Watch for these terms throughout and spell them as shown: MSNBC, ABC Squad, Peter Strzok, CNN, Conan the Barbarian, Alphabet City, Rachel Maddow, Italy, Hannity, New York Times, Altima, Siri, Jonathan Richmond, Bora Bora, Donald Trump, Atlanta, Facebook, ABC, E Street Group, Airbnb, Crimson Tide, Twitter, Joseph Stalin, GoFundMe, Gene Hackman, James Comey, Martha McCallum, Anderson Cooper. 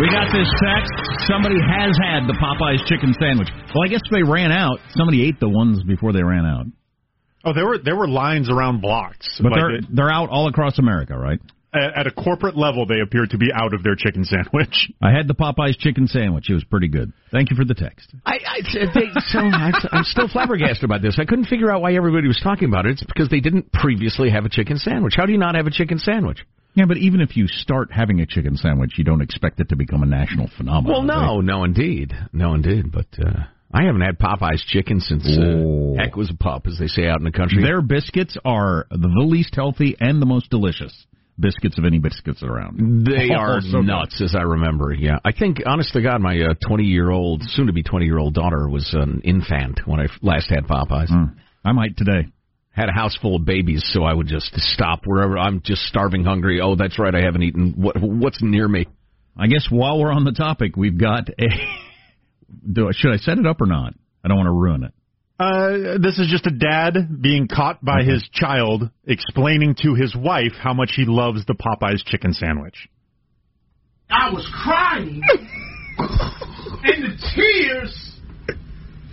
We got this text. Somebody has had the Popeyes chicken sandwich. Well, I guess they ran out. Somebody ate the ones before they ran out. Oh, there were lines around blocks. But like they're out all across America, right? At a corporate level, they appear to be out of their chicken sandwich. I had the Popeyes chicken sandwich. It was pretty good. Thank you for the text. I'm still flabbergasted about this. I couldn't figure out why everybody was talking about it. It's because they didn't previously have a chicken sandwich. How do you not have a chicken sandwich? Yeah, but even if you start having a chicken sandwich, you don't expect it to become a national phenomenon. Well, no, right? No, indeed. But I haven't had Popeye's chicken since heck was a pup, as they say out in the country. Their biscuits are the least healthy and the most delicious biscuits of any biscuits around. They are so nuts, good. As I remember. Yeah, I think, honest to God, my 20-year-old, soon-to-be 20-year-old daughter was an infant when I last had Popeye's. Mm. I might today. Had a house full of babies, so I would just stop wherever. I'm just starving, hungry. Oh, that's right, I haven't eaten. What's near me? I guess while we're on the topic, we've got a... Should I set it up or not? I don't want to ruin it. This is just a dad being caught by his child explaining to his wife how much he loves the Popeye's chicken sandwich. I was crying, and the tears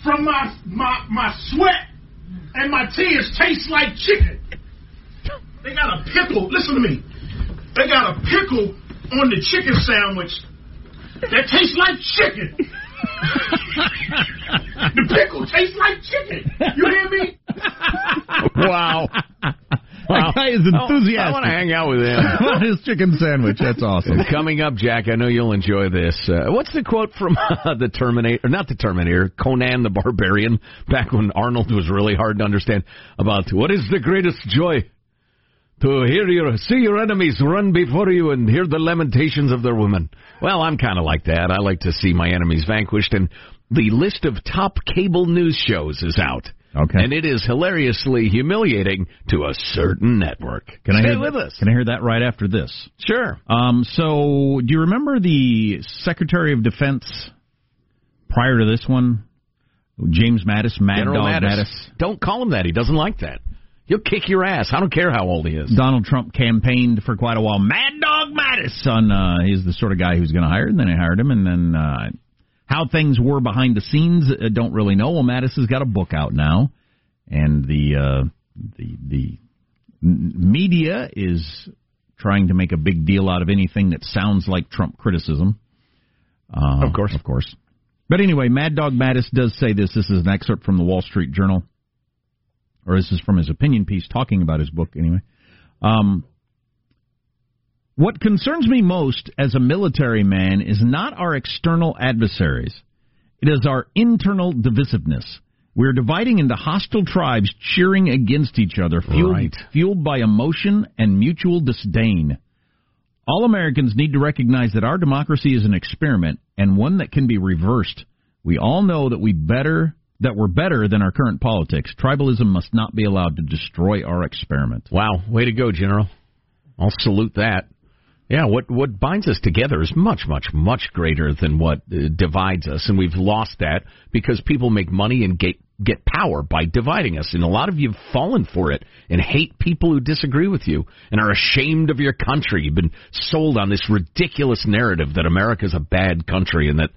from my sweat and my tears taste like chicken. They got a pickle. Listen to me. They got a pickle on the chicken sandwich that tastes like chicken. The pickle tastes like chicken. You hear me? Wow. That guy is enthusiastic. I want to hang out with him. About his chicken sandwich. That's awesome. Coming up, Jack, I know you'll enjoy this. What's the quote from the Terminator? Not the Terminator, Conan the Barbarian, back when Arnold was really hard to understand, about what is the greatest joy? To see your enemies run before you and hear the lamentations of their women. Well, I'm kind of like that. I like to see my enemies vanquished. And the list of top cable news shows is out. Okay. And it is hilariously humiliating to a certain network. Stay with us. Can I hear that right after this? Sure. So do you remember the Secretary of Defense prior to this one? James Mattis, General Mattis. Don't call him that. He doesn't like that. He'll kick your ass. I don't care how old he is. Donald Trump campaigned for quite a while. Mad Dog Mattis on he's the sort of guy who's going to hire, and then I hired him. And then how things were behind the scenes, I don't really know. Well, Mattis has got a book out now, and the media is trying to make a big deal out of anything that sounds like Trump criticism. Of course. But anyway, Mad Dog Mattis does say this. This is an excerpt from the Wall Street Journal. Or this is from his opinion piece talking about his book, anyway. What concerns me most as a military man is not our external adversaries. It is our internal divisiveness. We're dividing into hostile tribes cheering against each other, fueled by emotion and mutual disdain. All Americans need to recognize that our democracy is an experiment and one that can be reversed. We all know that we're better than our current politics. Tribalism must not be allowed to destroy our experiment. Wow, way to go, General. I'll salute that. Yeah, what binds us together is much, much, much greater than what divides us, and we've lost that because people make money and get power by dividing us, and a lot of you have fallen for it and hate people who disagree with you and are ashamed of your country. You've been sold on this ridiculous narrative that America's a bad country and that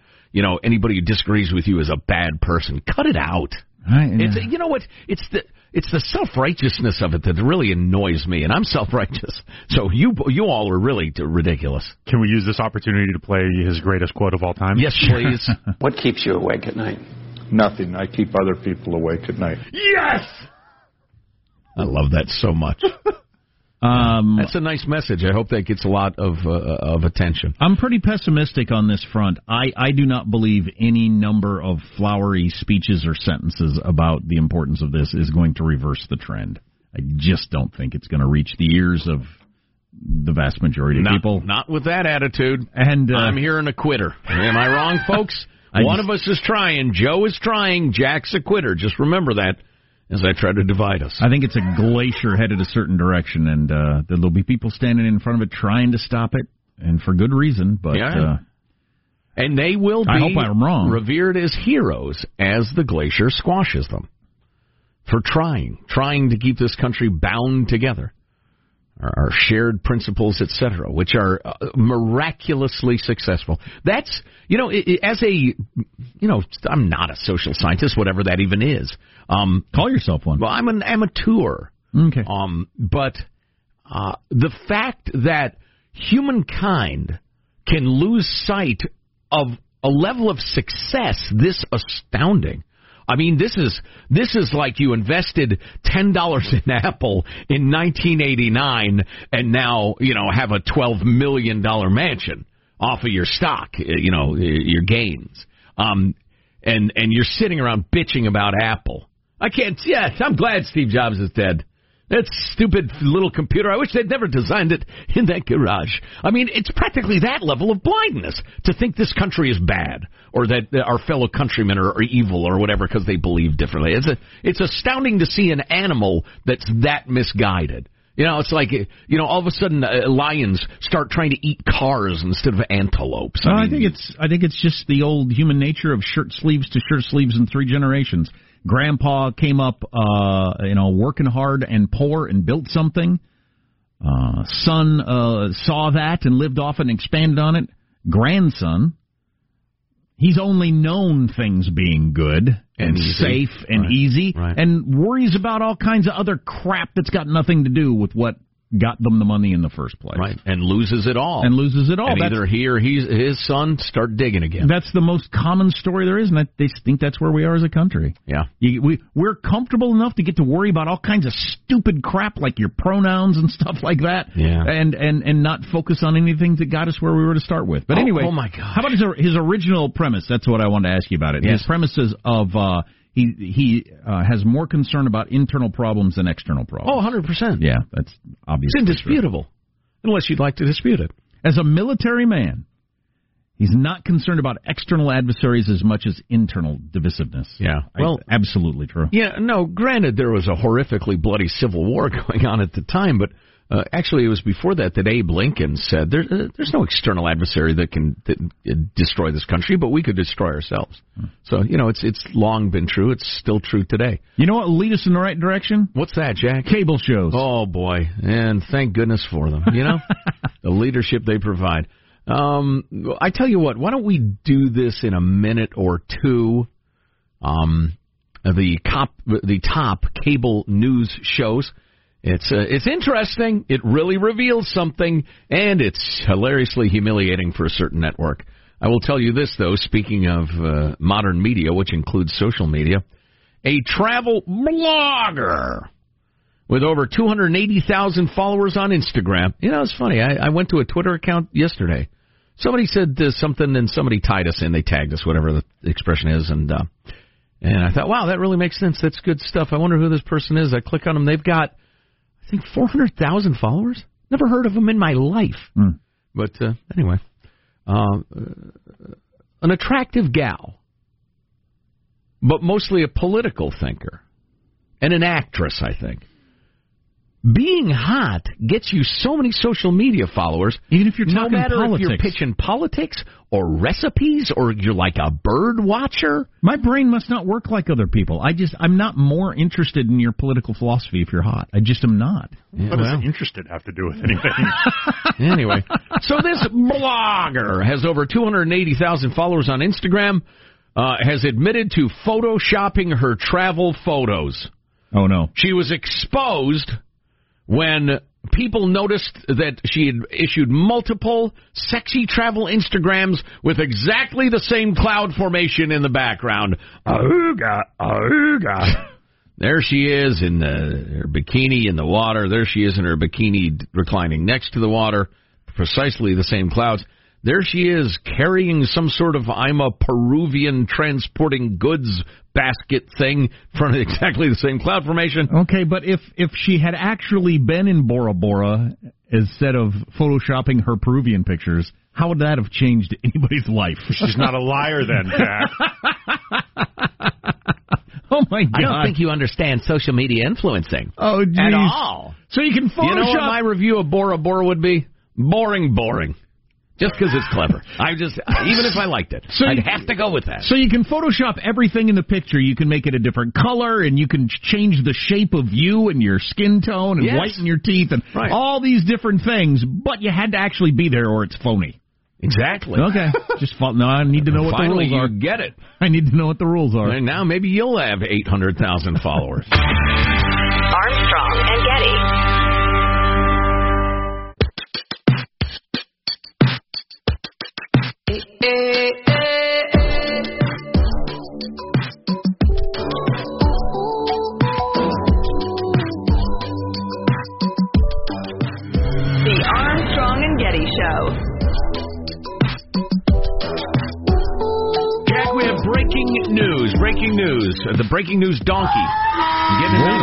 anybody who disagrees with you is a bad person. Cut it out. It's, you know what? It's the self-righteousness of it that really annoys me, and I'm self-righteous. So you all are really ridiculous. Can we use this opportunity to play his greatest quote of all time? Yes, please. What keeps you awake at night? Nothing. I keep other people awake at night. Yes! I love that so much. That's a nice message. I hope that gets a lot of attention. I'm pretty pessimistic on this front. I do not believe any number of flowery speeches or sentences about the importance of this is going to reverse the trend. I just don't think it's going to reach the ears of the vast majority of people. Not with that attitude. And I'm hearing a quitter. Am I wrong, folks? One of us is trying. Joe is trying. Jack's a quitter. Just remember that. As I try to divide us. I think it's a glacier headed a certain direction, and there'll be people standing in front of it trying to stop it, and for good reason. But and they will be, I hope I'm wrong, revered as heroes as the glacier squashes them for trying to keep this country bound together. our shared principles, etc., which are miraculously successful. That's, you know, as a, you know, I'm not a social scientist, whatever that even is. Call yourself one. Well, I'm an amateur. Okay. But the fact that humankind can lose sight of a level of success this astounding. I mean, this is like you invested $10 in Apple in 1989 and now, you know, have a $12 million mansion off of your stock, you know, your gains. And you're sitting around bitching about Apple. I'm glad Steve Jobs is dead. That stupid little computer, I wish they'd never designed it in that garage. I mean, it's practically that level of blindness to think this country is bad or that our fellow countrymen are evil or whatever because they believe differently. It's astounding to see an animal that's that misguided. You know, it's like, you know, all of a sudden lions start trying to eat cars instead of antelopes. I think it's just the old human nature of shirt sleeves to shirt sleeves in three generations. Grandpa came up, working hard and poor and built something. Son saw that and lived off and expanded on it. Grandson, he's only known things being good and safe and easy and worries about all kinds of other crap that's got nothing to do with what got them the money in the first place. Right, and loses it all. And either he or his son start digging again. That's the most common story there is, and they think that's where we are as a country. Yeah. We're comfortable enough to get to worry about all kinds of stupid crap like your pronouns and stuff like that, and not focus on anything that got us where we were to start with. But anyway, oh my God. How about his original premise? That's what I wanted to ask you about it. Yes. His premises of... He has more concern about internal problems than external problems. Oh, 100%. Yeah, that's obviously it's indisputable, true. Unless you'd like to dispute it. As a military man, he's not concerned about external adversaries as much as internal divisiveness. Yeah, well, absolutely true. Yeah, no, granted, there was a horrifically bloody civil war going on at the time, but actually it was before that Abe Lincoln said, there's no external adversary that can destroy this country, but we could destroy ourselves. So, you know, it's long been true. It's still true today. You know what will lead us in the right direction? What's that, Jack? Cable shows. Oh, boy. And thank goodness for them, you know, the leadership they provide. I tell you what, why don't we do this in a minute or two? The top cable news shows. It's interesting, it really reveals something, and it's hilariously humiliating for a certain network. I will tell you this, though, speaking of modern media, which includes social media, a travel blogger with over 280,000 followers on Instagram. You know, it's funny, I went to a Twitter account yesterday. Somebody said something, and somebody tied us in, they tagged us, whatever the expression is, and I thought, wow, that really makes sense, that's good stuff. I wonder who this person is. I click on them, they've got... I think 400,000 followers? Never heard of them in my life. Mm. But anyway, an attractive gal, but mostly a political thinker and an actress, I think. Being hot gets you so many social media followers, even if you're talking politics. No matter if you're pitching politics or recipes or you're like a bird watcher. My brain must not work like other people. I'm not more interested in your political philosophy if you're hot. I just am not. Yeah, what does interested have to do with anything? Anyway, so this blogger has over 280,000 followers on Instagram, has admitted to photoshopping her travel photos. Oh, no. She was exposed... when people noticed that she had issued multiple sexy travel Instagrams with exactly the same cloud formation in the background. Auga, auga. There she is in her bikini in the water. There she is in her bikini reclining next to the water. Precisely the same clouds. There she is carrying some sort of I'm a Peruvian transporting goods basket thing in front of exactly the same cloud formation. Okay, but if she had actually been in Bora Bora instead of photoshopping her Peruvian pictures, how would that have changed anybody's life? She's not a liar then, Jack. Oh, my God. I don't think you understand social media influencing at all. So you can Photoshop. You know what my review of Bora Bora would be? Boring, boring. Just because it's clever. Even if I liked it, so I'd have to go with that. So you can Photoshop everything in the picture. You can make it a different color, and you can change the shape of you and your skin tone and whiten your teeth and all these different things, but you had to actually be there or it's phony. Exactly. Okay. I need to know what the rules are. Finally, you get it. I need to know what the rules are. And now maybe you'll have 800,000 followers. Armstrong and Getty. Breaking news. The breaking news donkey. Getting out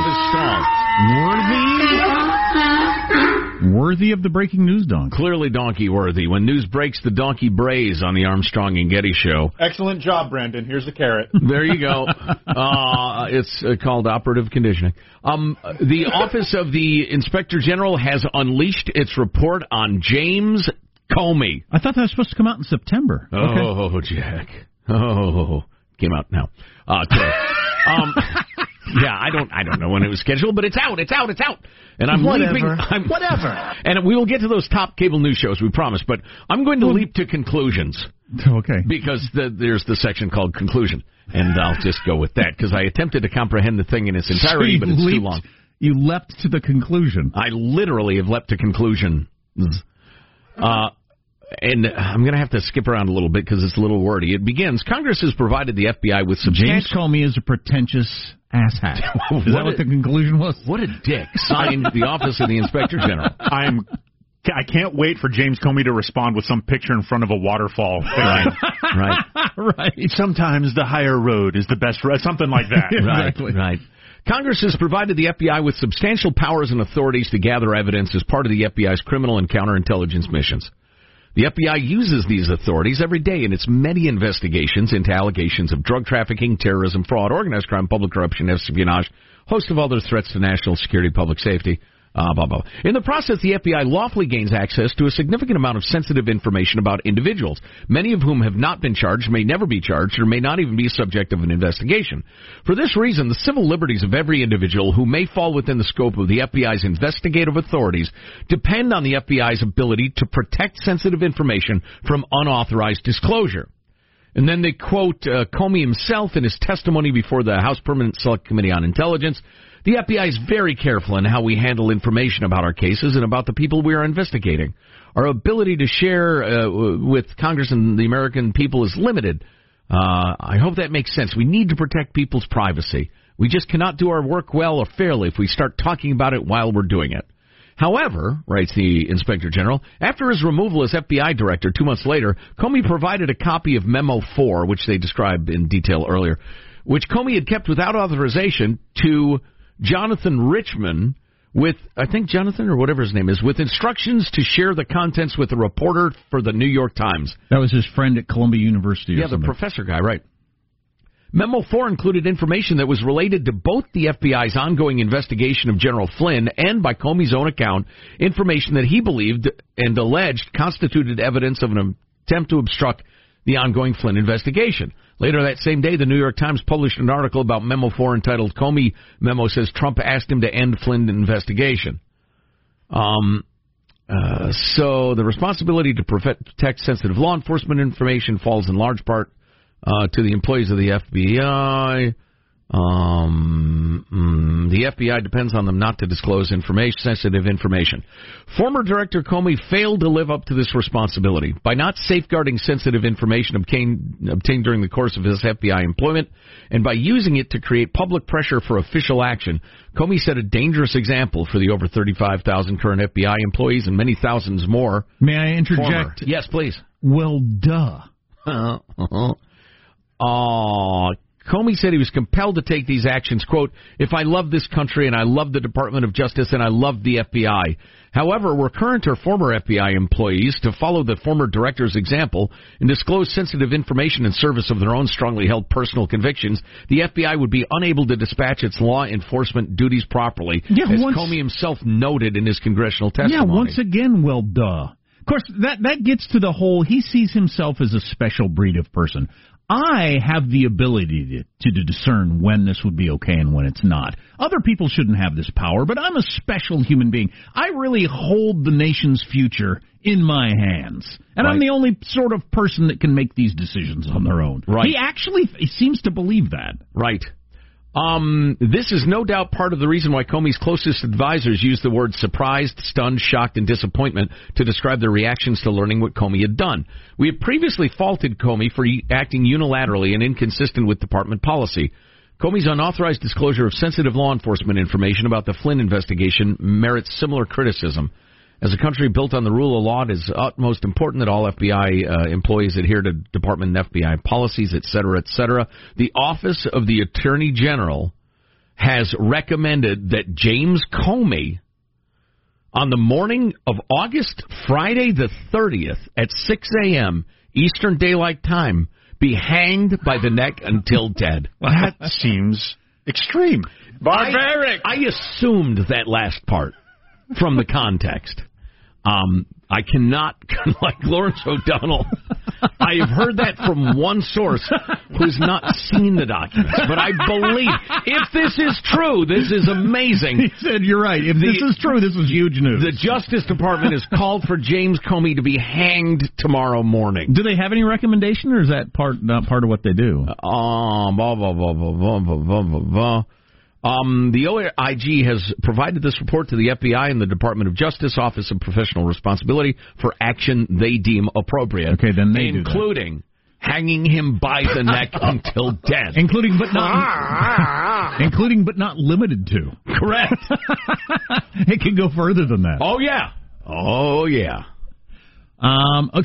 of his stall. Worthy of the breaking news donkey. Clearly donkey worthy. When news breaks, the donkey brays on the Armstrong and Getty Show. Excellent job, Brandon. Here's the carrot. There you go. It's called operative conditioning. The Office of the Inspector General has unleashed its report on James Comey. I thought that was supposed to come out in September. Okay. Oh, Jack. Oh, came out now. Today. Yeah, I don't know when it was scheduled, but it's out. And I'm leaving. Whatever. And we will get to those top cable news shows, we promise. But I'm going to leap to conclusions. Okay. Because there's the section called conclusion, and I'll just go with that because I attempted to comprehend the thing in its entirety, but it's too long. You leapt to the conclusion. I literally have leapt to conclusion. And I'm going to have to skip around a little bit because it's a little wordy. It begins, Congress has provided the FBI with substantial... James Comey is a pretentious asshat. Is that what the conclusion was? What a dick. Signed the Office of the Inspector General. I can't wait for James Comey to respond with some picture in front of a waterfall. Right. Sometimes the higher road is the best road. Something like that. Exactly. Right. Congress has provided the FBI with substantial powers and authorities to gather evidence as part of the FBI's criminal and counterintelligence missions. The FBI uses these authorities every day in its many investigations into allegations of drug trafficking, terrorism, fraud, organized crime, public corruption, espionage, host of other threats to national security, public safety, In the process, the FBI lawfully gains access to a significant amount of sensitive information about individuals, many of whom have not been charged, may never be charged, or may not even be subject of an investigation. For this reason, the civil liberties of every individual who may fall within the scope of the FBI's investigative authorities depend on the FBI's ability to protect sensitive information from unauthorized disclosure. And then they quote Comey himself in his testimony before the House Permanent Select Committee on Intelligence. The FBI is very careful in how we handle information about our cases and about the people we are investigating. Our ability to share with Congress and the American people is limited. I hope that makes sense. We need to protect people's privacy. We just cannot do our work well or fairly if we start talking about it while we're doing it. However, writes the Inspector General, after his removal as FBI Director 2 months later, Comey provided a copy of Memo 4, which they described in detail earlier, which Comey had kept without authorization to Jonathan Richmond with, I think Jonathan or whatever his name is, with instructions to share the contents with a reporter for the New York Times. That was his friend at Columbia University. Yeah, the professor guy, right. Memo 4 included information that was related to both the FBI's ongoing investigation of General Flynn and, by Comey's own account, information that he believed and alleged constituted evidence of an attempt to obstruct the ongoing Flynn investigation. Later that same day, the New York Times published an article about Memo 4 entitled, Comey Memo Says Trump Asked Him to End Flynn Investigation. So the responsibility to protect sensitive law enforcement information falls in large part to the employees of the FBI. The FBI depends on them not to disclose sensitive information. Former Director Comey failed to live up to this responsibility. By not safeguarding sensitive information obtained during the course of his FBI employment, and by using it to create public pressure for official action, Comey set a dangerous example for the over 35,000 current FBI employees and many thousands more. May I interject? Former. Yes, please. Well, duh. Comey said he was compelled to take these actions, quote, if I love this country and I love the Department of Justice and I love the FBI. However, were current or former FBI employees to follow the former director's example and disclose sensitive information in service of their own strongly held personal convictions, the FBI would be unable to dispatch its law enforcement duties properly, as Comey himself noted in his congressional testimony. Yeah, once again, well, duh. Of course, that gets to the whole, he sees himself as a special breed of person. I have the ability to discern when this would be okay and when it's not. Other people shouldn't have this power, but I'm a special human being. I really hold the nation's future in my hands. And right. I'm the only sort of person that can make these decisions on their own. Right. He actually seems to believe that. Right. This is no doubt part of the reason why Comey's closest advisors used the words surprised, stunned, shocked, and disappointment to describe their reactions to learning what Comey had done. We have previously faulted Comey for acting unilaterally and inconsistent with department policy. Comey's unauthorized disclosure of sensitive law enforcement information about the Flynn investigation merits similar criticism. As a country built on the rule of law, it is utmost important that all FBI employees adhere to Department and FBI policies, et cetera, et cetera. The Office of the Attorney General has recommended that James Comey, on the morning of August, Friday the 30th at 6 a.m. Eastern Daylight Time, be hanged by the neck until dead. Well, that seems extreme. Barbaric. I assumed that last part from the context. I cannot, like Lawrence O'Donnell, I have heard that from one source who's not seen the documents, but I believe, if this is true, this is amazing. He said, you're right, if this is true, this is huge news. The Justice Department has called for James Comey to be hanged tomorrow morning. Do they have any recommendation, or is that not part of what they do? The OIG has provided this report to the FBI and the Department of Justice Office of Professional Responsibility for action they deem appropriate. Okay, then they including do that. Hanging him by the neck until death. Including but not limited to. Correct. It can go further than that. Oh, yeah. Oh, yeah.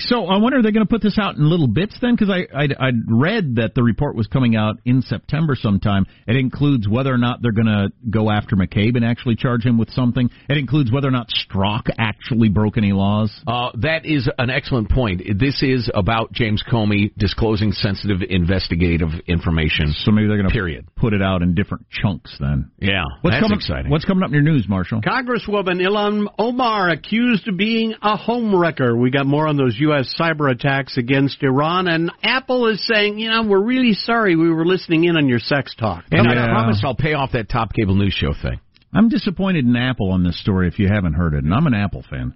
So I wonder, are they going to put this out in little bits then? Because I read that the report was coming out in September sometime. It includes whether or not they're going to go after McCabe and actually charge him with something. It includes whether or not Strzok actually broke any laws. That is an excellent point. This is about James Comey disclosing sensitive investigative information. So maybe they're going to put it out in different chunks then. Yeah, exciting. What's coming up in your news, Marshall? Congresswoman Ilhan Omar accused of being a homewrecker. We got more on those U.S. cyber attacks against Iran, and Apple is saying, we're really sorry we were listening in on your sex talk. And I promise I'll pay off that top cable news show thing. I'm disappointed in Apple on this story if you haven't heard it, and I'm an Apple fan.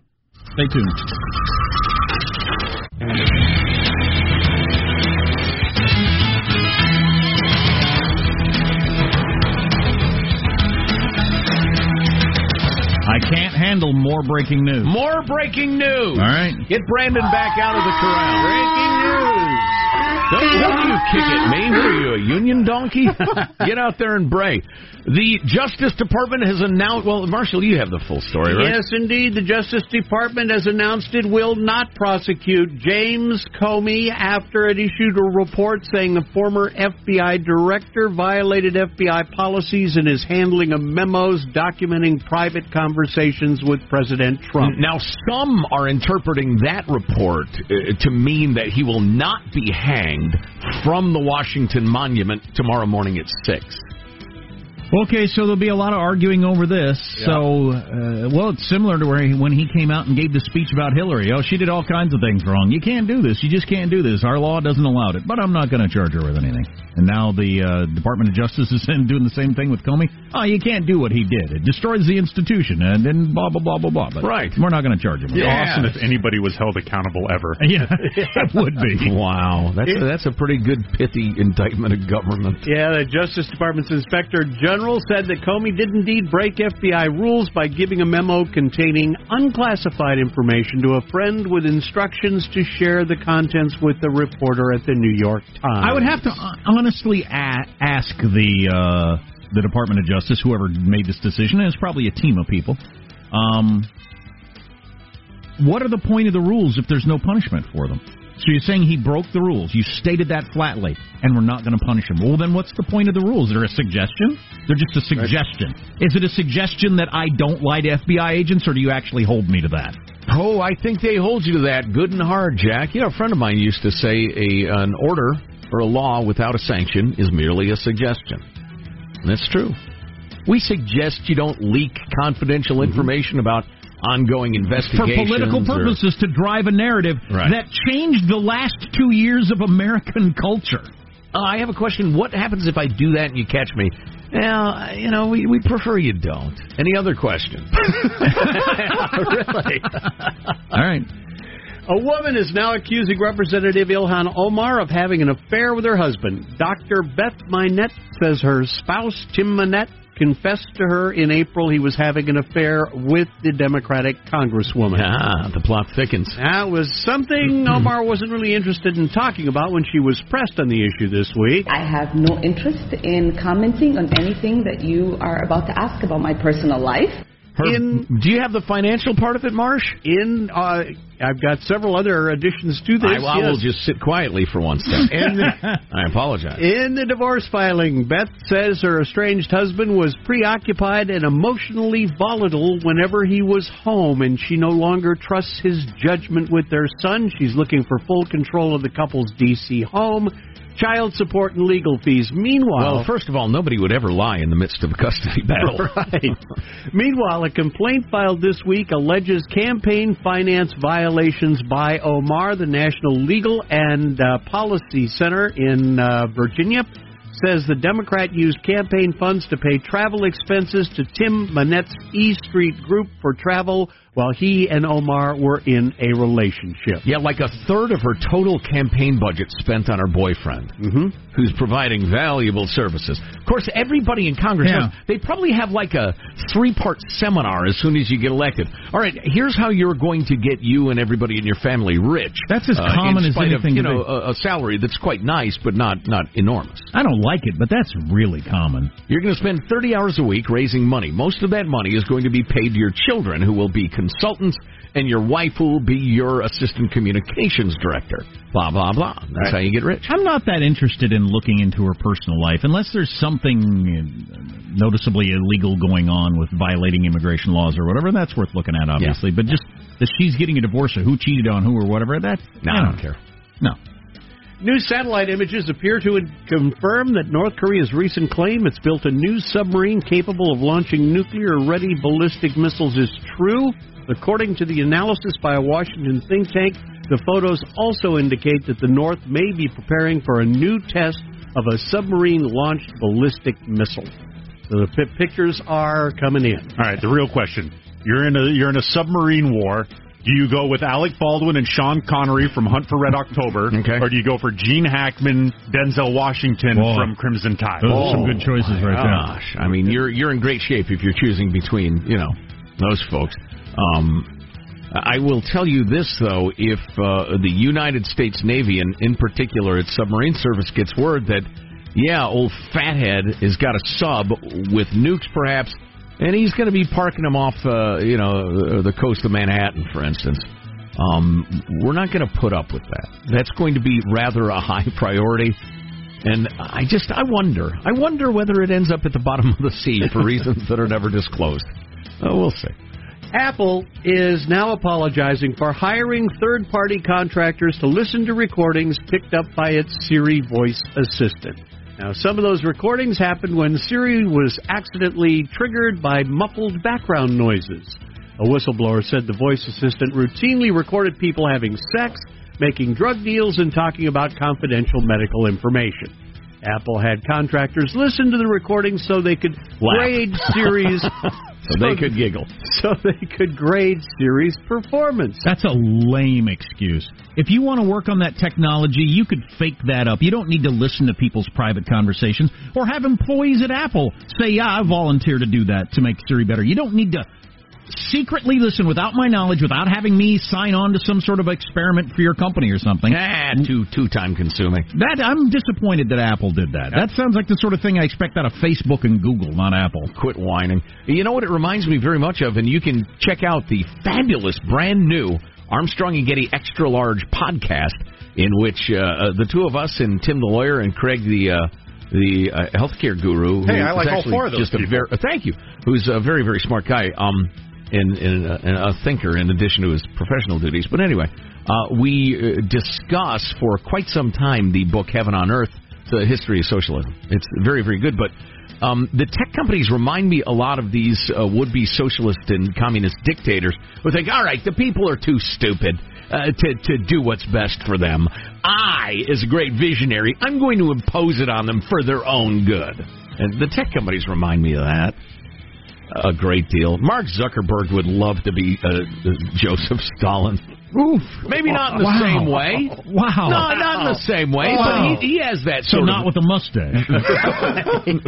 Stay tuned. I can't handle more breaking news. More breaking news. All right. Get Brandon back out of the corral. Breaking news. Don't you kick at me. What are you, a union donkey? Get out there and bray. The Justice Department has announced... Well, Marshall, you have the full story, right? Yes, indeed. The Justice Department has announced it will not prosecute James Comey after it issued a report saying the former FBI director violated FBI policies in his handling of memos documenting private conversations with President Trump. Now, some are interpreting that report to mean that he will not be hanged from the Washington Monument tomorrow morning at 6. Okay, so there'll be a lot of arguing over this. Yeah. So, it's similar to when he came out and gave the speech about Hillary. Oh, she did all kinds of things wrong. You can't do this. You just can't do this. Our law doesn't allow it. But I'm not going to charge her with anything. And now the Department of Justice is in doing the same thing with Comey. Oh, you can't do what he did. It destroys the institution. And then blah, blah, blah, blah, blah. But right. We're not going to charge him. It's awesome if anybody was held accountable ever. Yeah, it would be. Wow. That's a pretty good, pithy indictment of government. Yeah, the Justice Department's Inspector General said that Comey did indeed break FBI rules by giving a memo containing unclassified information to a friend with instructions to share the contents with the reporter at the New York Times. I would have to honestly ask the Department of Justice, whoever made this decision, and it's probably a team of people, what are the point of the rules if there's no punishment for them? So you're saying he broke the rules. You stated that flatly, and we're not going to punish him. Well, then what's the point of the rules? They're a suggestion? They're just a suggestion. Right. Is it a suggestion that I don't lie to FBI agents, or do you actually hold me to that? Oh, I think they hold you to that good and hard, Jack. You know, a friend of mine used to say an order or a law without a sanction is merely a suggestion. And that's true. We suggest you don't leak confidential information about ongoing investigations. For political purposes, to drive a narrative that changed the last 2 years of American culture. I have a question. What happens if I do that and you catch me? Well, you know, we prefer you don't. Any other questions? Really? All right. A woman is now accusing Representative Ilhan Omar of having an affair with her husband. Dr. Beth Mynett says her spouse, Tim Mynett, confessed to her in April he was having an affair with the Democratic congresswoman. Ah, the plot thickens. That was something Omar wasn't really interested in talking about when she was pressed on the issue this week. I have no interest in commenting on anything that you are about to ask about my personal life. Do you have the financial part of it, Marsh? I've got several other additions to this. I will just sit quietly for one second. I apologize. In the divorce filing, Beth says her estranged husband was preoccupied and emotionally volatile whenever he was home, and she no longer trusts his judgment with their son. She's looking for full control of the couple's D.C. home, child support, and legal fees. Meanwhile... Well, first of all, nobody would ever lie in the midst of a custody battle. Right. Meanwhile, a complaint filed this week alleges campaign finance violations by Omar. The National Legal and Policy Center in Virginia says the Democrat used campaign funds to pay travel expenses to Tim Mynett's E Street Group for travel while he and Omar were in a relationship. Yeah, like a third of her total campaign budget spent on her boyfriend, who's providing valuable services. Of course, everybody in Congress, they probably have like a three-part seminar as soon as you get elected. All right, here's how you're going to get you and everybody in your family rich. That's as common as anything. A salary that's quite nice, but not enormous. I don't like it, but that's really common. You're going to spend 30 hours a week raising money. Most of that money is going to be paid to your children, who will be consultants, and your wife will be your assistant communications director. Blah, blah, blah. That's how you get rich. I'm not that interested in looking into her personal life unless there's something noticeably illegal going on with violating immigration laws or whatever. That's worth looking at, obviously. Yeah. But just that she's getting a divorce or who cheated on who or whatever, that... No, I don't care. No. New satellite images appear to confirm that North Korea's recent claim it's built a new submarine capable of launching nuclear-ready ballistic missiles is true. According to the analysis by a Washington think tank, the photos also indicate that the North may be preparing for a new test of a submarine-launched ballistic missile. So the pictures are coming in. All right, the real question. You're in a submarine war. Do you go with Alec Baldwin and Sean Connery from Hunt for Red October, or do you go for Gene Hackman, Denzel Washington from Crimson Tide? Those are some good choices there. I mean, you're in great shape if you're choosing between, those folks. I will tell you this, though. If the United States Navy, and in particular its submarine service, gets word that, old Fathead has got a sub with nukes perhaps, and he's going to be parking them off, the coast of Manhattan, for instance. We're not going to put up with that. That's going to be rather a high priority. And I wonder whether it ends up at the bottom of the sea for reasons that are never disclosed. We'll see. Apple is now apologizing for hiring third-party contractors to listen to recordings picked up by its Siri voice assistant. Now, some of those recordings happened when Siri was accidentally triggered by muffled background noises. A whistleblower said the voice assistant routinely recorded people having sex, making drug deals, and talking about confidential medical information. Apple had contractors listen to the recordings so they could grade Siri's... So they could grade Siri's performance. That's a lame excuse. If you want to work on that technology, you could fake that up. You don't need to listen to people's private conversations or have employees at Apple say, I volunteer to do that to make Siri better. You don't need to secretly listen without my knowledge, without having me sign on to some sort of experiment for your company or something. Too time-consuming. I'm disappointed that Apple did that. That sounds like the sort of thing I expect out of Facebook and Google, not Apple. Quit whining. You know what it reminds me very much of, and you can check out the fabulous, brand-new Armstrong and Getty Extra Large podcast, in which the two of us and Tim the lawyer and Craig the healthcare guru... Hey, I like all four of those people. Thank you. Who's a very, very smart guy. And a thinker in addition to his professional duties. But anyway, we discuss for quite some time the book Heaven on Earth, The History of Socialism. It's very, very good. But The tech companies remind me a lot of these would-be socialist and communist dictators who think, all right, the people are too stupid to do what's best for them. I, as a great visionary, I'm going to impose it on them for their own good. And the tech companies remind me of that a great deal. Mark Zuckerberg would love to be Joseph Stalin. Oof. Maybe not in the same way. Wow. No, not in the same way, but he has that sort of... So not with a mustache.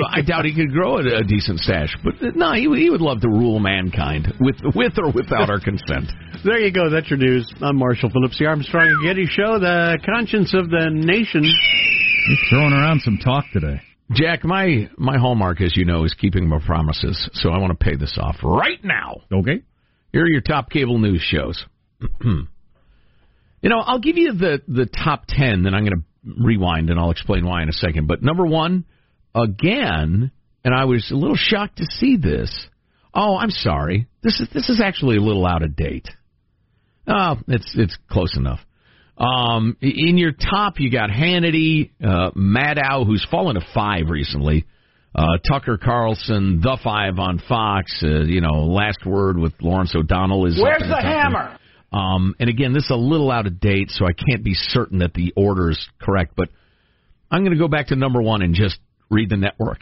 I doubt he could grow a decent stash. But no, he would love to rule mankind with or without our consent. There you go. That's your news. I'm Marshall Phillips, the Armstrong and Getty Show, the conscience of the nation. You're throwing around some talk today. Jack, my hallmark, as you know, is keeping my promises, so I want to pay this off right now. Okay. Here are your top cable news shows. You know, I'll give you the top 10, then I'm going to rewind, and I'll explain why in a second. But number one, again, and I was a little shocked to see this. Oh, I'm sorry. This is actually a little out of date. Oh, it's close enough. In your top, you got Hannity, Maddow, who's fallen to 5 recently, Tucker Carlson, The Five on Fox, Last Word with Lawrence O'Donnell is... Where's the hammer? And again, this is a little out of date, so I can't be certain that the order is correct, but I'm going to go back to number 1 and just read the network.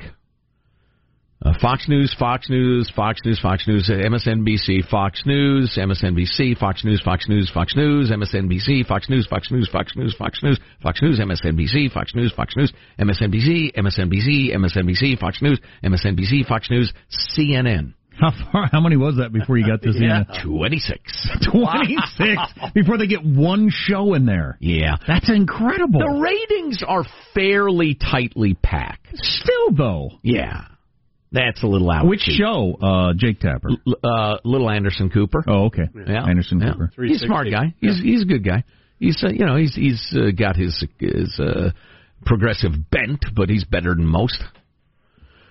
Fox News, MSNBC, Fox News, MSNBC, Fox News, MSNBC, Fox News, MSNBC, Fox News, MSNBC, MSNBC, Fox News, MSNBC, Fox News, CNN. How many was that before you got this in? 26. 26 before they get one show in there. Yeah. That's incredible. The ratings are fairly tightly packed. Still, though. Yeah. That's a little out. Which show, Jake Tapper? Little Anderson Cooper. Oh, okay. Yeah. Anderson Cooper. Yeah. He's a smart guy. He's a good guy. He's he's got his progressive bent, but he's better than most.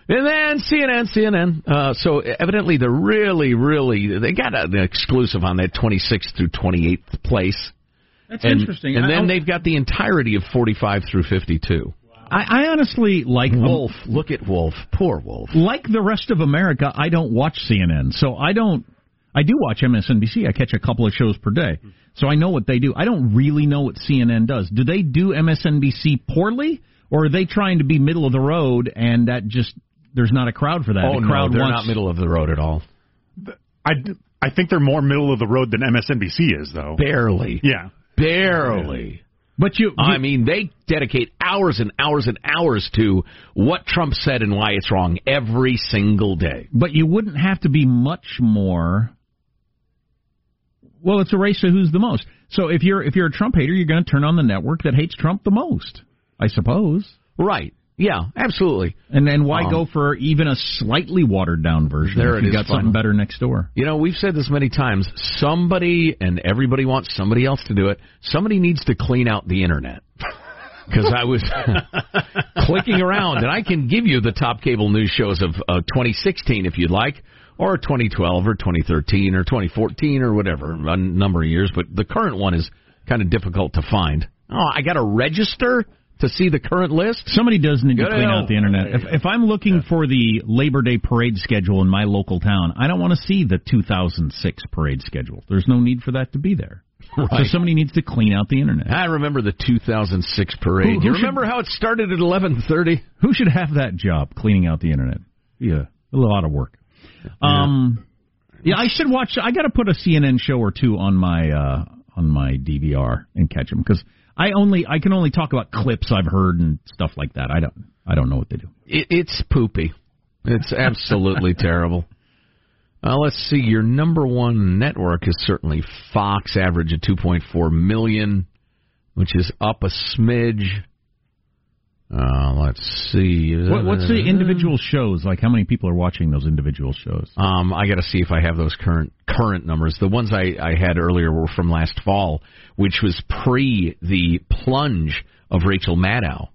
And then CNN. So evidently they're really they got an exclusive on that 26th through 28th place. That's interesting. And then they've got the entirety of 45 through 52. I honestly like Wolf. Look at Wolf. Poor Wolf. Like the rest of America, I don't watch CNN. So I don't. I do watch MSNBC. I catch a couple of shows per day. So I know what they do. I don't really know what CNN does. Do they do MSNBC poorly? Or are they trying to be middle of the road and that just... There's not a crowd for that. Oh, no, they're not middle of the road at all. I think they're more middle of the road than MSNBC is, though. Barely. Yeah. Barely. But I mean, they dedicate hours and hours and hours to what Trump said and why it's wrong every single day. But you wouldn't have to be much more... Well, it's a race to who's the most. So if you're a Trump hater, you're going to turn on the network that hates Trump the most, I suppose. Right. Yeah, absolutely. And then why go for even a slightly watered-down version if you got something better next door? You know, we've said this many times. Somebody, and everybody wants somebody else to do it, somebody needs to clean out the Internet. Because I was clicking around, and I can give you the top cable news shows of 2016 if you'd like, or 2012 or 2013 or 2014 or whatever, a number of years. But the current one is kind of difficult to find. Oh, I got to register to see the current list? Somebody does need to clean out the Internet. If I'm looking for the Labor Day parade schedule in my local town, I don't want to see the 2006 parade schedule. There's no need for that to be there. Right. So somebody needs to clean out the Internet. I remember the 2006 parade. Do you remember how it started at 11:30? Who should have that job, cleaning out the Internet? Yeah, a lot of work. Yeah, I should watch. I got to put a CNN show or two on my DVR and catch them, because I can only talk about clips I've heard and stuff like that. I don't know what they do. It's poopy. It's absolutely terrible. Let's see. Your number one network is certainly Fox, average of 2.4 million, which is up a smidge. Let's see. What's the individual shows like? How many people are watching those individual shows? I got to see if I have those current numbers. The ones I had earlier were from last fall, which was pre the plunge of Rachel Maddow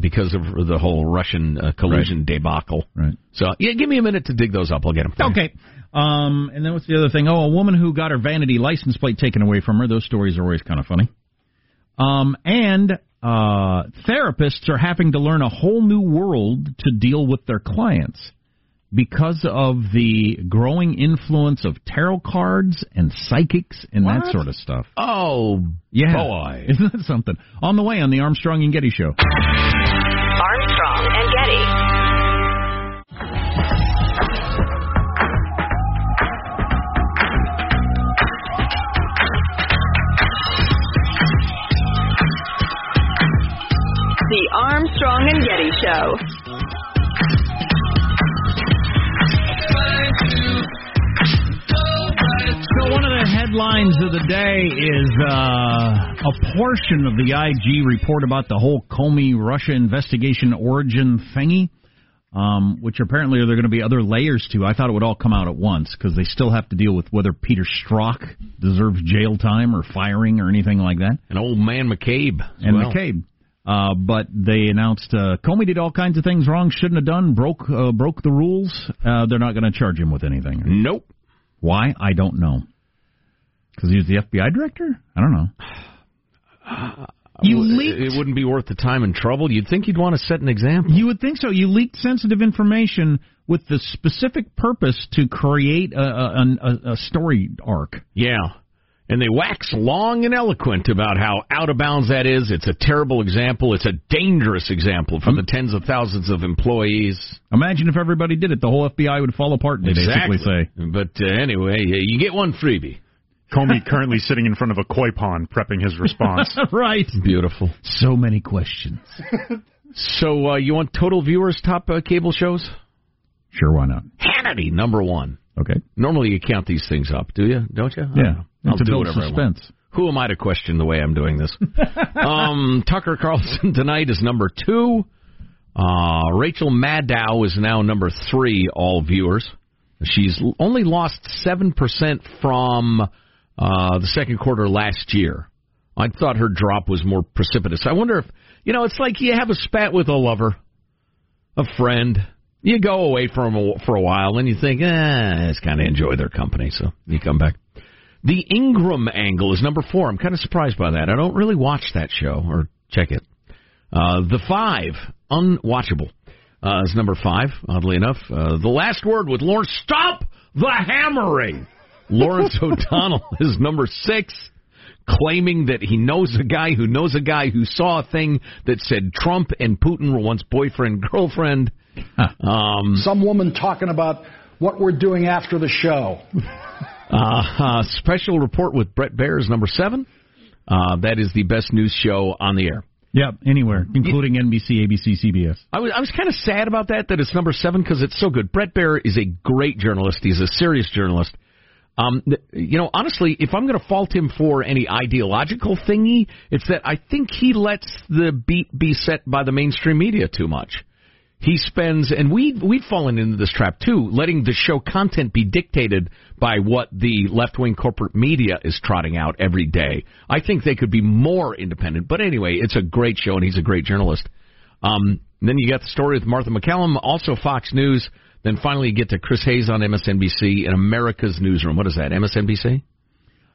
because of the whole Russian collusion debacle. Right. So yeah, give me a minute to dig those up. I'll get them. Okay. And then what's the other thing? Oh, a woman who got her vanity license plate taken away from her. Those stories are always kind of funny. And Therapists are having to learn a whole new world to deal with their clients because of the growing influence of tarot cards and psychics and that sort of stuff. Oh, yeah. Boy. Isn't that something? On the way on the Armstrong and Getty Show. Armstrong and Getty. The Armstrong and Getty Show. So one of the headlines of the day is a portion of the IG report about the whole Comey Russia investigation origin thingy, which apparently there are going to be other layers to. I thought it would all come out at once because they still have to deal with whether Peter Strzok deserves jail time or firing or anything like that. And old man McCabe. McCabe. But they announced Comey did all kinds of things wrong, shouldn't have done, broke the rules. They're not going to charge him with anything. Nope. Why? I don't know. Because he was the FBI director? I don't know. You leaked. It wouldn't be worth the time and trouble. You'd think you'd want to set an example. You would think so. You leaked sensitive information with the specific purpose to create a story arc. Yeah. And they wax long and eloquent about how out of bounds that is. It's a terrible example. It's a dangerous example for the tens of thousands of employees. Imagine if everybody did it. The whole FBI would fall apart, they basically say. But anyway, you get one freebie. Comey currently sitting in front of a koi pond prepping his response. Right. Beautiful. So many questions. So you want total viewers, top cable shows? Sure, why not? Hannity, number one. Okay. Normally you count these things up, do you? Don't you? Yeah. I'll do whatever I want. Who am I to question the way I'm doing this? Tucker Carlson tonight is number two. Rachel Maddow is now number three, all viewers. She's only lost 7% from the second quarter last year. I thought her drop was more precipitous. I wonder if, it's like you have a spat with a lover, a friend. You go away for a while, and you think, I just kind of enjoy their company, so you come back. The Ingram Angle is number four. I'm kind of surprised by that. I don't really watch that show or check it. The Five, unwatchable, is number five, oddly enough. The Last Word with Lawrence. Stop the hammering! Lawrence O'Donnell is number six, claiming that he knows a guy who saw a thing that said Trump and Putin were once boyfriend, girlfriend. Some woman talking about what we're doing after the show. Special Report with Bret Baier is number seven. That is the best news show on the air. Yeah, anywhere, including NBC, ABC, CBS. I was kind of sad about that it's number seven because it's so good. Bret Baier is a great journalist. He's a serious journalist. Honestly, if I'm going to fault him for any ideological thingy, it's that I think he lets the beat be set by the mainstream media too much. He spends, and we've fallen into this trap too, letting the show content be dictated by what the left-wing corporate media is trotting out every day. I think they could be more independent. But anyway, it's a great show, and he's a great journalist. Then you got the story with Martha McCallum, also Fox News. Then finally you get to Chris Hayes on MSNBC and America's Newsroom. What is that, MSNBC?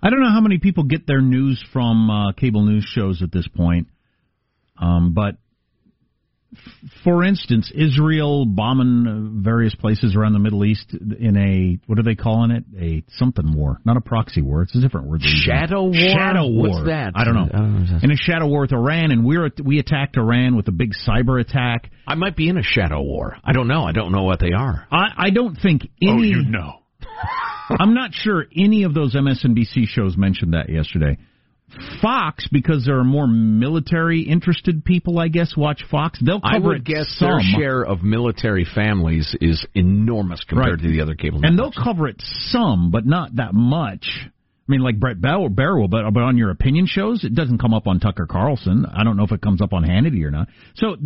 I don't know how many people get their news from cable news shows at this point, but... For instance, Israel bombing various places around the Middle East in what are they calling it? A something war. Not a proxy war. It's a different word. Shadow war? Shadow war. What's that? I don't know. In a shadow war with Iran, and we attacked Iran with a big cyber attack. I might be in a shadow war. I don't know. I don't know what they are. I don't think any... Oh, you know. I'm not sure any of those MSNBC shows mentioned that yesterday. Fox, because there are more military-interested people, I guess, watch Fox. They'll cover it. I would guess their share of military families is enormous compared to the other cable networks. And they'll cover it some, but not that much. I mean, like Bret Baier will, but on your opinion shows, it doesn't come up on Tucker Carlson. I don't know if it comes up on Hannity or not. So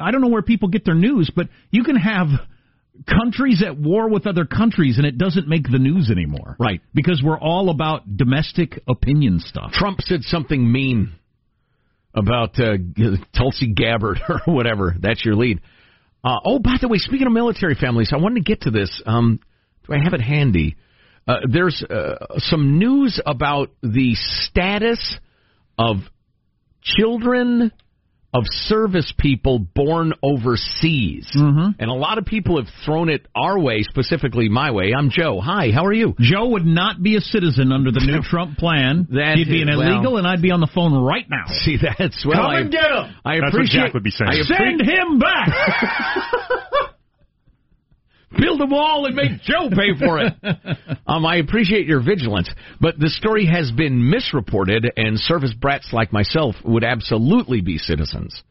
I don't know where people get their news, but you can have... countries at war with other countries, and it doesn't make the news anymore. Right. Because we're all about domestic opinion stuff. Trump said something mean about Tulsi Gabbard or whatever. That's your lead. By the way, speaking of military families, I wanted to get to this. Do I have it handy? There's some news about the status of children of service people born overseas. Mm-hmm. And a lot of people have thrown it our way, specifically my way. I'm Joe. Hi, how are you? Joe would not be a citizen under the new Trump plan. He'd be an illegal, and I'd be on the phone right now. See, that's... Well, come and get him! That's what Jack would be saying. Send him back! Build a wall and make Joe pay for it. I appreciate your vigilance, but the story has been misreported, and service brats like myself would absolutely be citizens.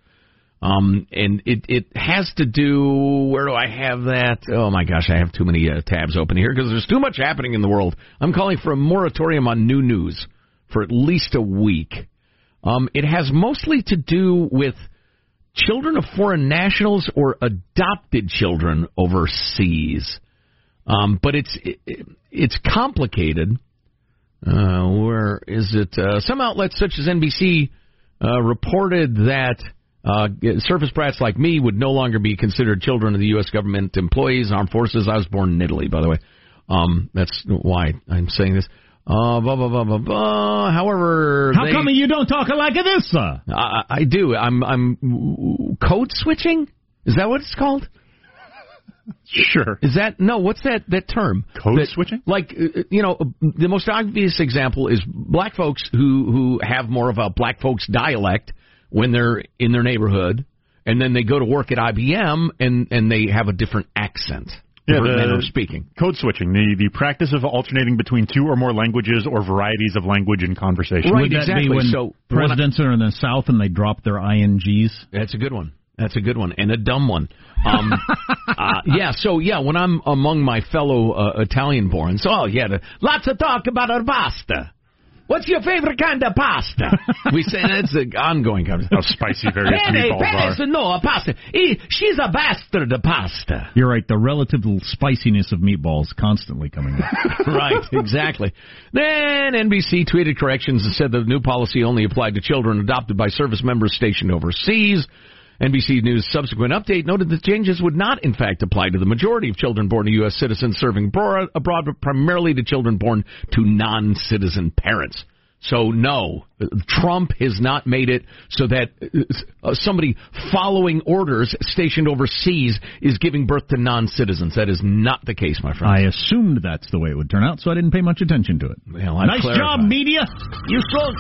And it has to do, where do I have that? Oh, my gosh, I have too many tabs open here because there's too much happening in the world. I'm calling for a moratorium on new news for at least a week. It has mostly to do with children of foreign nationals or adopted children overseas. But it's complicated. Where is it? Some outlets, such as NBC, reported that service brats like me would no longer be considered children of the U.S. government employees, armed forces. I was born in Italy, by the way. That's why I'm saying this. Blah, blah, blah, blah, blah. However, how come you don't talk like this, sir? I do. I'm code switching? Is that what it's called? Sure. Is that no? What's that term? Code switching? Like, the most obvious example is black folks who have more of a black folks dialect when they're in their neighborhood, and then they go to work at IBM and they have a different accent. Yeah, code switching, the practice of alternating between two or more languages or varieties of language in conversation. Right, exactly. Be when presidents are in the South and they drop their INGs? That's a good one. That's a good one, and a dumb one. When I'm among my fellow Italian-borns, lots of talk about our pasta. What's your favorite kind of pasta? We say that's an ongoing conversation. How spicy various meatballs are. No, a pasta. She's a bastard, a pasta. You're right. The relative spiciness of meatballs constantly coming up. Right, exactly. Then NBC tweeted corrections and said the new policy only applied to children adopted by service members stationed overseas. NBC News' subsequent update noted the changes would not, in fact, apply to the majority of children born to U.S. citizens serving abroad, but primarily to children born to non-citizen parents. So, no, Trump has not made it so that somebody following orders stationed overseas is giving birth to non-citizens. That is not the case, my friend. I assumed that's the way it would turn out, so I didn't pay much attention to it. Well, nice job, media! You sold...